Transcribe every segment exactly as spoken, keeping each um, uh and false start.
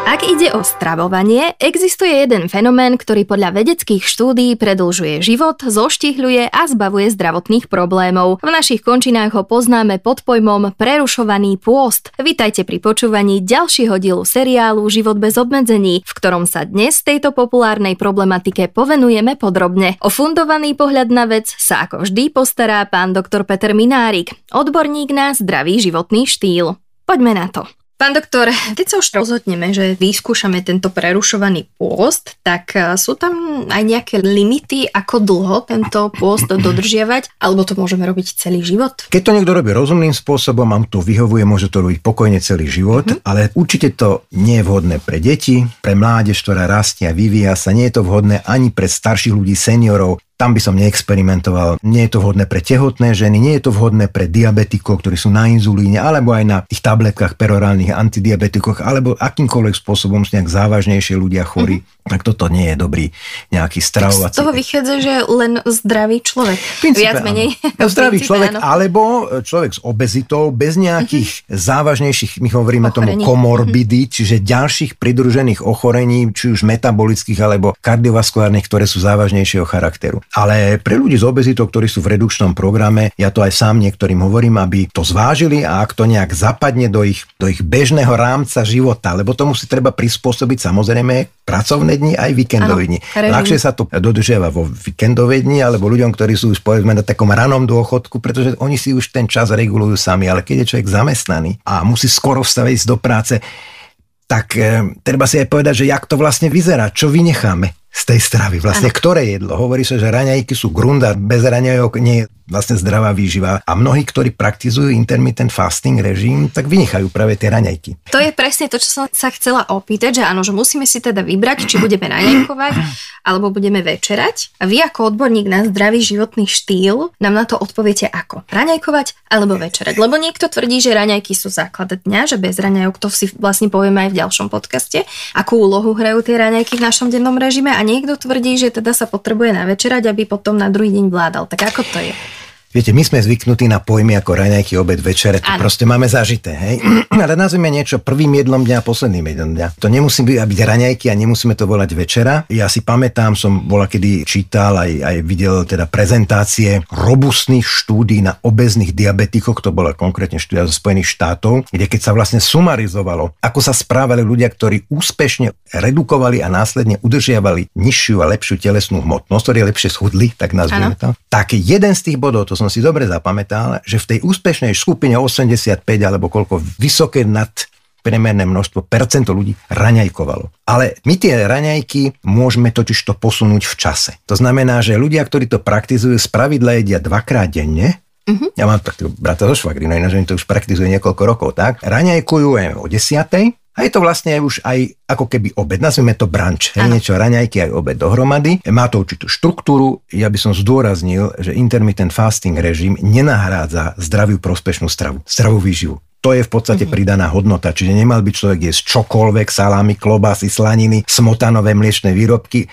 Ak ide o stravovanie, existuje jeden fenomén, ktorý podľa vedeckých štúdií predĺžuje život, zoštihľuje a zbavuje zdravotných problémov. V našich končinách ho poznáme pod pojmom prerušovaný pôst. Vitajte pri počúvaní ďalšieho dielu seriálu Život bez obmedzení, v ktorom sa dnes tejto populárnej problematike povenujeme podrobne. O fundovaný pohľad na vec sa ako vždy postará pán doktor Peter Minárik, odborník na zdravý životný štýl. Poďme na to. Pán doktor, keď sa už rozhodneme, že vyskúšame tento prerušovaný pôst, tak sú tam aj nejaké limity, ako dlho tento pôst dodržiavať, alebo to môžeme robiť celý život? Keď to niekto robí rozumným spôsobom, vám to vyhovuje, môže to robiť pokojne celý život, mm-hmm. ale určite to nie je vhodné pre deti, pre mládež, ktorá rastie a vyvíja sa, nie je to vhodné ani pre starších ľudí, seniorov. Tam by som neexperimentoval. Nie je to vhodné pre tehotné ženy, nie je to vhodné pre diabetikov, ktorí sú na inzulíne, alebo aj na tých tabletkách perorálnych antidiabetikoch, alebo akýmkoľvek spôsobom sú nejak závažnejšie ľudia chorí. Mm-hmm. Tak toto nie je dobrý nejaký stravovací. Z toho vychádza, že len zdravý človek. Principe, Viac menej. Áno. Zdravý Principe, človek, áno. alebo človek s obezitou, bez nejakých mm-hmm. závažnejších, my hovoríme ochorení. tomu komorbidy, mm-hmm. čiže ďalších pridružených ochorení, či už metabolických, alebo kardiovaskulárnych, ktoré sú závažnejšieho charakteru. Ale pre ľudí s obezitou, ktorí sú v redukčnom programe, ja to aj sám niektorým hovorím, aby to zvážili a ak to nejak zapadne do ich, do ich bežného rámca života, lebo tomu si treba prispôsobiť samozrejme pracovné dni aj víkendové dni. Ľahšie sa to dodržiava vo víkendové dni alebo ľuďom, ktorí sú už povedzme na takom ranom dôchodku, pretože oni si už ten čas regulujú sami, ale keď je človek zamestnaný a musí skoro vstávať ísť do práce, tak e, treba si aj povedať, že jak to vlastne vyzerá, čo vynecháme z tej stravy. Vlastne, ano. Ktoré jedlo? Hovorí sa, že raňajky sú grunda, bez raňajok nie je vlastne zdravá výživa. A mnohí, ktorí praktizujú intermittent fasting režim, tak vynechajú práve tie raňajky. To je presne to, čo som sa chcela opýtať, že áno, že musíme si teda vybrať, či budeme raňajkovať, alebo budeme večerať. A vy ako odborník na zdravý životný štýl nám na to odpoviete ako? Raňajkovať alebo večerať? Lebo niekto tvrdí, že raňajky sú základ dňa, že bez raňajok, to si vlastne povieme aj v ďalšom podcaste, akú úlohu hrajú tie raňajky v našom dennom režime. A niekto tvrdí, že teda sa potrebuje navečerať, aby potom na druhý deň vládal. Tak ako to je? Viete, my sme zvyknutí na pojmy ako raňajky, obed, večere, to ano. Proste máme zažité, hej? Ale nazvime niečo prvým jedlom dňa a posledným jedlom dňa. To nemusí byť, byť raňajky a nemusíme to volať večera. Ja si pamätám, som bola kedy čítal aj, aj videl teda prezentácie robustných štúdí na obezných diabetikov, to bola konkrétne štúdia zo Spojených štátov, kde keď sa vlastne sumarizovalo, ako sa správali ľudia, ktorí úspešne redukovali a následne udržiavali nižšiu a lepšiu telesnú hmotnosť, ktorí lepšie schudli, tak nazvime to. Tak jeden z tých bodov, to som si dobre zapamätal, že v tej úspešnej skupine osemdesiatpäť alebo koľko vysoké nad priemerné množstvo percento ľudí raňajkovalo. Ale my tie raňajky môžeme totiž to posunúť v čase. To znamená, že ľudia, ktorí to praktizujú, spravidla jedia dvakrát denne. Uh-huh. Ja mám takto brata zo švagrinou, ináč oni to už praktizuje niekoľko rokov, tak? Raňajkujú o desiatej. A je to vlastne už aj ako keby obed. Nazvime to brunch. Hej, niečo raňajky aj obed dohromady. Má to určitú štruktúru. Ja by som zdôraznil, že intermittent fasting režim nenahrádza zdravú prospešnú stravu. Zdravú výživu. To je v podstate mm-hmm. pridaná hodnota. Čiže nemal by človek jesť čokoľvek, salámy, klobásy, slaniny, smotanové mliečne výrobky.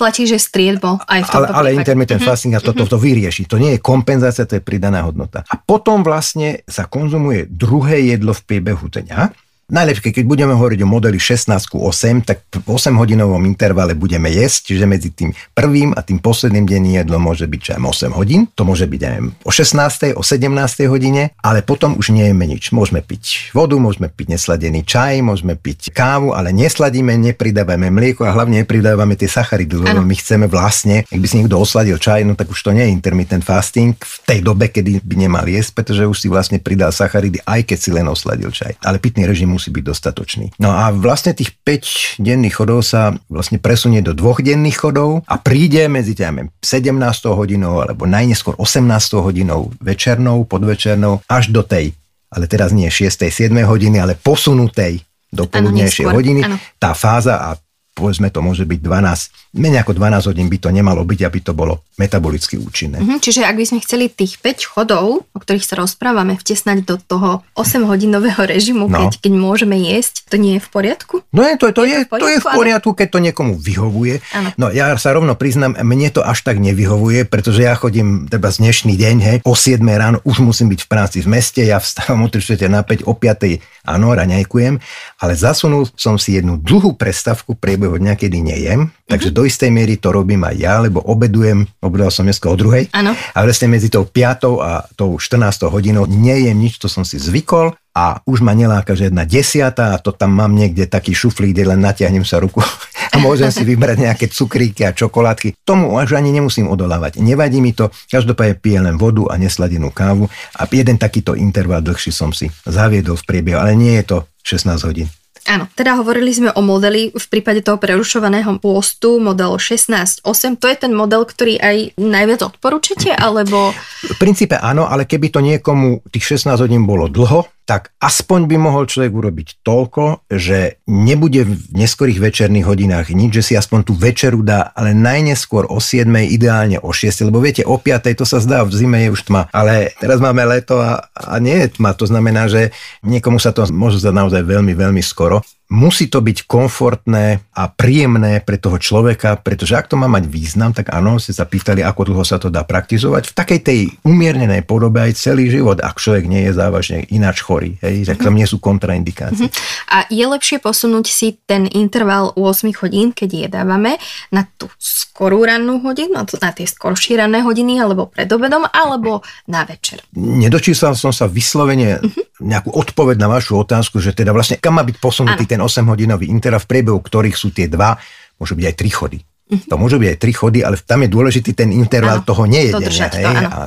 Platí, že striedbo aj v tom. Ale, ale intermittent mm-hmm. fasting a toto to, to vyrieši. To nie je kompenzácia, to je pridaná hodnota. A potom vlastne sa konzumuje druhé jedlo v priebehu dňa. Najlepšie, keď budeme hovoriť o modeli šestnásť ku ôsmim, tak v osemhodinovom intervale budeme jesť, čiže medzi tým prvým a tým posledným denným jedlom môže byť aj osem hodín, to môže byť aj o šestnástej, o sedemnástej hodine, ale potom už nejeme nič. Môžeme piť vodu, môžeme piť nesladený čaj, môžeme piť kávu, ale nesladíme, nepridávame mlieko a hlavne nepridávame tie sacharidy, lebo my chceme vlastne, ak by si niekto osladil čaj, no tak už to nie je intermittent fasting v tej dobe, kedy by nemal jesť, pretože už si vlastne pridal sacharidy, aj keď si len osladil čaj. Ale pitný režim musí byť dostatočný. No a vlastne tých päť denných chodov sa vlastne presunie do dvoch denných chodov a príde medzi tým sedemnástou hodinou alebo najneskôr osemnástou hodinou večernou, podvečernou až do tej, ale teraz nie šiestej, siedmej hodiny, ale posunutej do poludnejšej hodiny. Ano. Tá fáza a povedzme to môže byť dvanásť, menej ako dvanásť hodín by to nemalo byť, aby to bolo metabolicky účinné. Mhm, čiže ak by sme chceli tých päť chodov, o ktorých sa rozprávame, vtesnať do toho osem hodinového režimu, no. keď, keď môžeme jesť, to nie je v poriadku? No je, to, to, je, je, to, je, to je v poriadku, keď to niekomu vyhovuje. Ano. No ja sa rovno priznám, mne to až tak nevyhovuje, pretože ja chodím teda z dnešný deň, he, o siedmej ráno už musím byť v práci v meste, ja vstávam o tri štyri na päť, o piatej áno, raňajkujem, ale zasunul som si jednu dlhú prestávku priebehu dňa, kedy nejem, takže mm-hmm. do istej miery to robím aj ja, lebo obedujem, obedoval som dneska o druhej, ano. A vlastne medzi tou piatou a tou štrnástou hodinou nejem nič, to som si zvykol a už ma neláka žiadna desiata a to tam mám niekde taký šuflík, kde len natiahnem sa ruku a môžem si vybrať nejaké cukríky a čokoládky. Tomu až ani nemusím odolávať. Nevadí mi to, každopádne pijem len vodu a nesladenú kávu a jeden takýto interval dlhší som si zaviedol v priebehu, ale nie je to šestnásť hodín. Áno, teda hovorili sme o modeli v prípade toho prerušovaného pôstu, model šestnásť osem, to je ten model, ktorý aj najviac odporúčate, alebo... V princípe áno, ale keby to niekomu tých šestnásť hodín bolo dlho, tak aspoň by mohol človek urobiť toľko, že nebude v neskorých večerných hodinách nič, že si aspoň tú večeru dá, ale najneskôr o siedmej, ideálne o šiestej, lebo viete, o piatej to sa zdá, v zime je už tma, ale teraz máme leto a, a nie je tma, to znamená, že niekomu sa to môže zdať naozaj veľmi, veľmi skoro. Musí to byť komfortné a príjemné pre toho človeka, pretože ak to má mať význam, tak áno, ste sa pýtali, ako dlho sa to dá praktizovať. V takej tej umiernenej podobe aj celý život, ak človek nie je závažne ináč chorý, hej, tak tam nie sú kontraindikácie. A je lepšie posunúť si ten interval u osem hodín, keď jedávame, na tú skorú rannú hodinu, na tie skoršie ranné hodiny, alebo pred obedom, alebo na večer. Nedočísal som sa vyslovene nejakú odpoveď na vašu otázku, že teda vlastne kam má byť posunutý ten osemhodinový interval, v priebehu ktorých sú tie dva, môžu byť aj tri chody. Mm-hmm. To môžu byť aj tri chody, ale tam je dôležitý ten interval áno, toho nejedenia.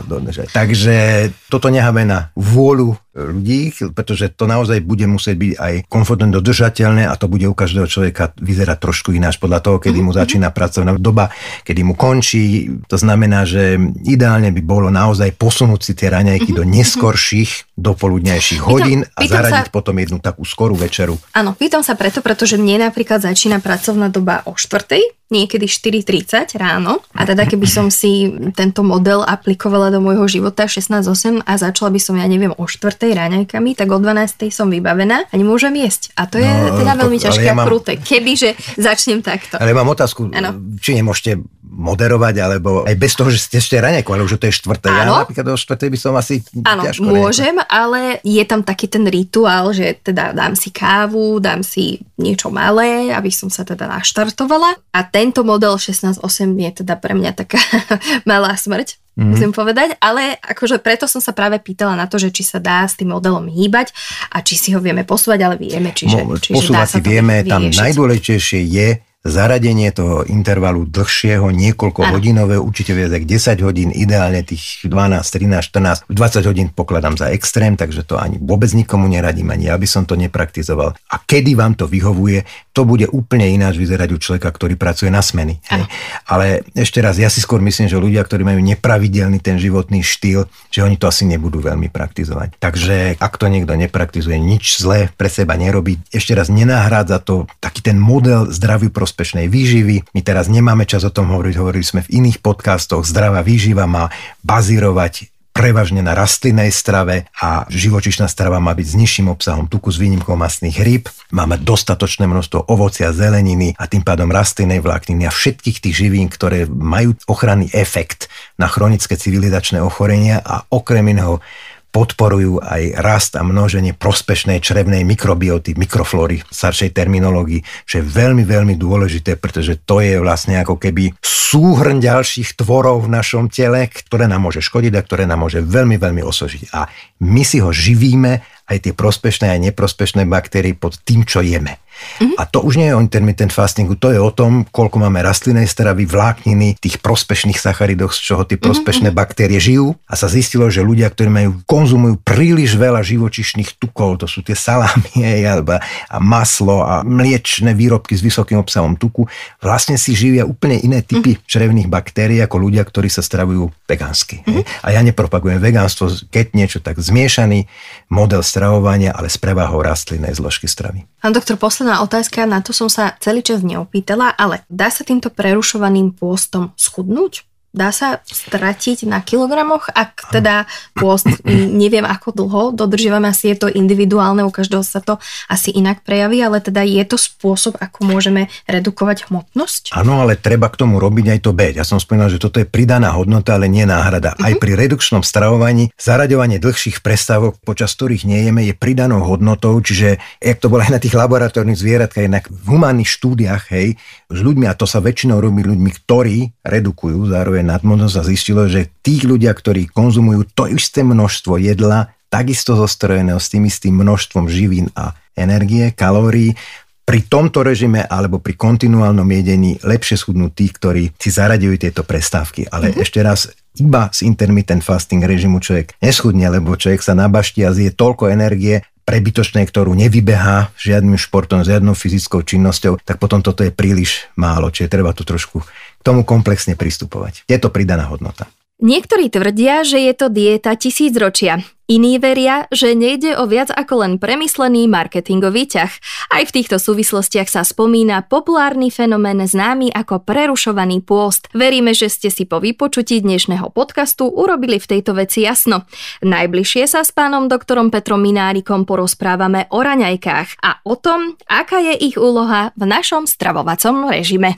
To, a takže toto necháme na vôľu ľudí, pretože to naozaj bude musieť byť aj komfortne dodržateľné a to bude u každého človeka vyzerať trošku ináč podľa toho, kedy mu začína pracovná doba, kedy mu končí. To znamená, že ideálne by bolo naozaj posunúť si tie raňajky do neskorších, dopoludňajších hodín pýtam, a pýtam zaradiť sa... potom jednu takú skorú večeru. Áno, pýtam sa preto, pretože mne napríklad začína pracovná doba o štvrtej, niekedy štyri tridsať ráno a teda keby som si tento model aplikovala do môjho života šestnásť osem a začala by som, ja neviem, o štvrtej raňajkami, tak o dvanástej som vybavená a nemôžem jesť. A to je no, teda veľmi to, ťažké ja mám, a krúte, kebyže začnem takto. Ale mám otázku, ano. Či nemôžete moderovať, alebo aj bez toho, že ste ešte raňajko, ale už to je štvrté. Ja napríklad do štvrtej by som asi ano, ťažko môžem, nejako. Ale je tam taký ten rituál, že teda dám si kávu, dám si niečo malé, aby som sa teda naštartovala. A tento model šestnásť osem je teda pre mňa taká malá smrť. Mm-hmm. Musím povedať, ale akože preto som sa práve pýtala na to, že či sa dá s tým modelom hýbať a či si ho vieme posúvať, ale vieme, čiže, Mo, čiže posúvať dá sa to vieme, vyriešiť. Tam najdôležitejšie je zaradenie toho intervalu dlhšieho, niekoľko ano. Hodinové, určite viac ako desať hodín, ideálne tých dvanásť, trinásť, štrnásť, dvadsať hodín pokladám za extrém, takže to ani vôbec nikomu neradím, ani ja by som to nepraktizoval. A kedy vám to vyhovuje, to bude úplne ináč vyzerať u človeka, ktorý pracuje na smeny. Ale ešte raz, ja si skôr myslím, že ľudia, ktorí majú nepravidelný ten životný štýl, že oni to asi nebudú veľmi praktizovať. Takže ak to niekto nepraktizuje, nič zlé pre seba nerobí. Ešte raz, nenahrádza to taký ten model zdravý prostredí bezpečnej výživy. My teraz nemáme čas o tom hovoriť, hovorili sme v iných podcastoch. Zdravá výživa má bazírovať prevažne na rastlinnej strave a živočíšna strava má byť s nižším obsahom tuku s výnimkou mastných rýb. Máme dostatočné množstvo ovocia, zeleniny a tým pádom rastlinnej vlákniny a všetkých tých živín, ktoré majú ochranný efekt na chronické civilizačné ochorenia a okrem iného podporujú aj rast a množenie prospešnej črevnej mikrobioty, mikroflóry v staršej terminológii, čo je veľmi, veľmi dôležité, pretože to je vlastne ako keby súhrn ďalších tvorov v našom tele, ktoré nám môže škodiť a ktoré nám môže veľmi, veľmi osožiť. A my si ho živíme, aj tie prospešné, aj neprospešné baktérie pod tým, čo jeme. Mm-hmm. A to už nie je o intermittent fastingu, to je o tom, koľko máme rastlinnej stravy, vlákniny, tých prospešných sacharidoch, z čoho tie prospešné mm-hmm. baktérie žijú. A sa zistilo, že ľudia, ktorí majú, konzumujú príliš veľa živočišných tukov, to sú tie salámy a maslo a mliečne výrobky s vysokým obsahom tuku, vlastne si živia úplne iné typy mm-hmm. črevných baktérií ako ľudia, ktorí sa stravujú vegánsky. Mm-hmm. A ja nepropagujem vegánstvo, keď niečo, tak zmiešaný model stravovania, ale s prevahou rastlinnej zložky stravy. Pán doktor, posledná zásadná otázka, na to som sa celý čas neopýtala, ale dá sa týmto prerušovaným pôstom schudnúť? Dá sa stratiť na kilogramoch, ak teda pôst, neviem ako dlho dodržiavam, asi je to individuálne, u každého sa to asi inak prejaví, ale teda je to spôsob, ako môžeme redukovať hmotnosť? Áno, ale treba k tomu robiť aj to B. Ja som spomínal, že toto je pridaná hodnota, ale nie náhrada. Uh-huh. Aj pri redukčnom stravovaní zaraďovanie dlhších prestávok, počas ktorých nejeme, je pridanou hodnotou, čiže jak to bolo aj na tých laboratórnych zvieratkách, inak v humánnych štúdiách, hej, s ľuďmi, a to sa väčšinou robí ľuďmi, ktorí redukujú zároveň nadmodnosť, a zistilo, že tí ľudia, ktorí konzumujú to isté množstvo jedla, takisto zostrojeného s tým istým množstvom živín a energie, kalórií, pri tomto režime alebo pri kontinuálnom jedení lepšie schudnú tí, ktorí si zaraďujú tieto prestávky. Ale mm-hmm. ešte raz, iba z intermittent fasting režimu človek neschudne, lebo človek sa nabaští a zje toľko energie prebytočnej, ktorú nevybehá žiadnym športom, žiadnou fyzickou činnosťou, tak potom toto je príliš málo, čiže treba tu trošku k tomu komplexne pristupovať. Je to pridaná hodnota. Niektorí tvrdia, že je to diéta tisícročia. Iní veria, že nejde o viac ako len premyslený marketingový ťah. Aj v týchto súvislostiach sa spomína populárny fenomén známy ako prerušovaný pôst. Veríme, že ste si po vypočutí dnešného podcastu urobili v tejto veci jasno. Najbližšie sa s pánom doktorom Petrom Minárikom porozprávame o raňajkách a o tom, aká je ich úloha v našom stravovacom režime.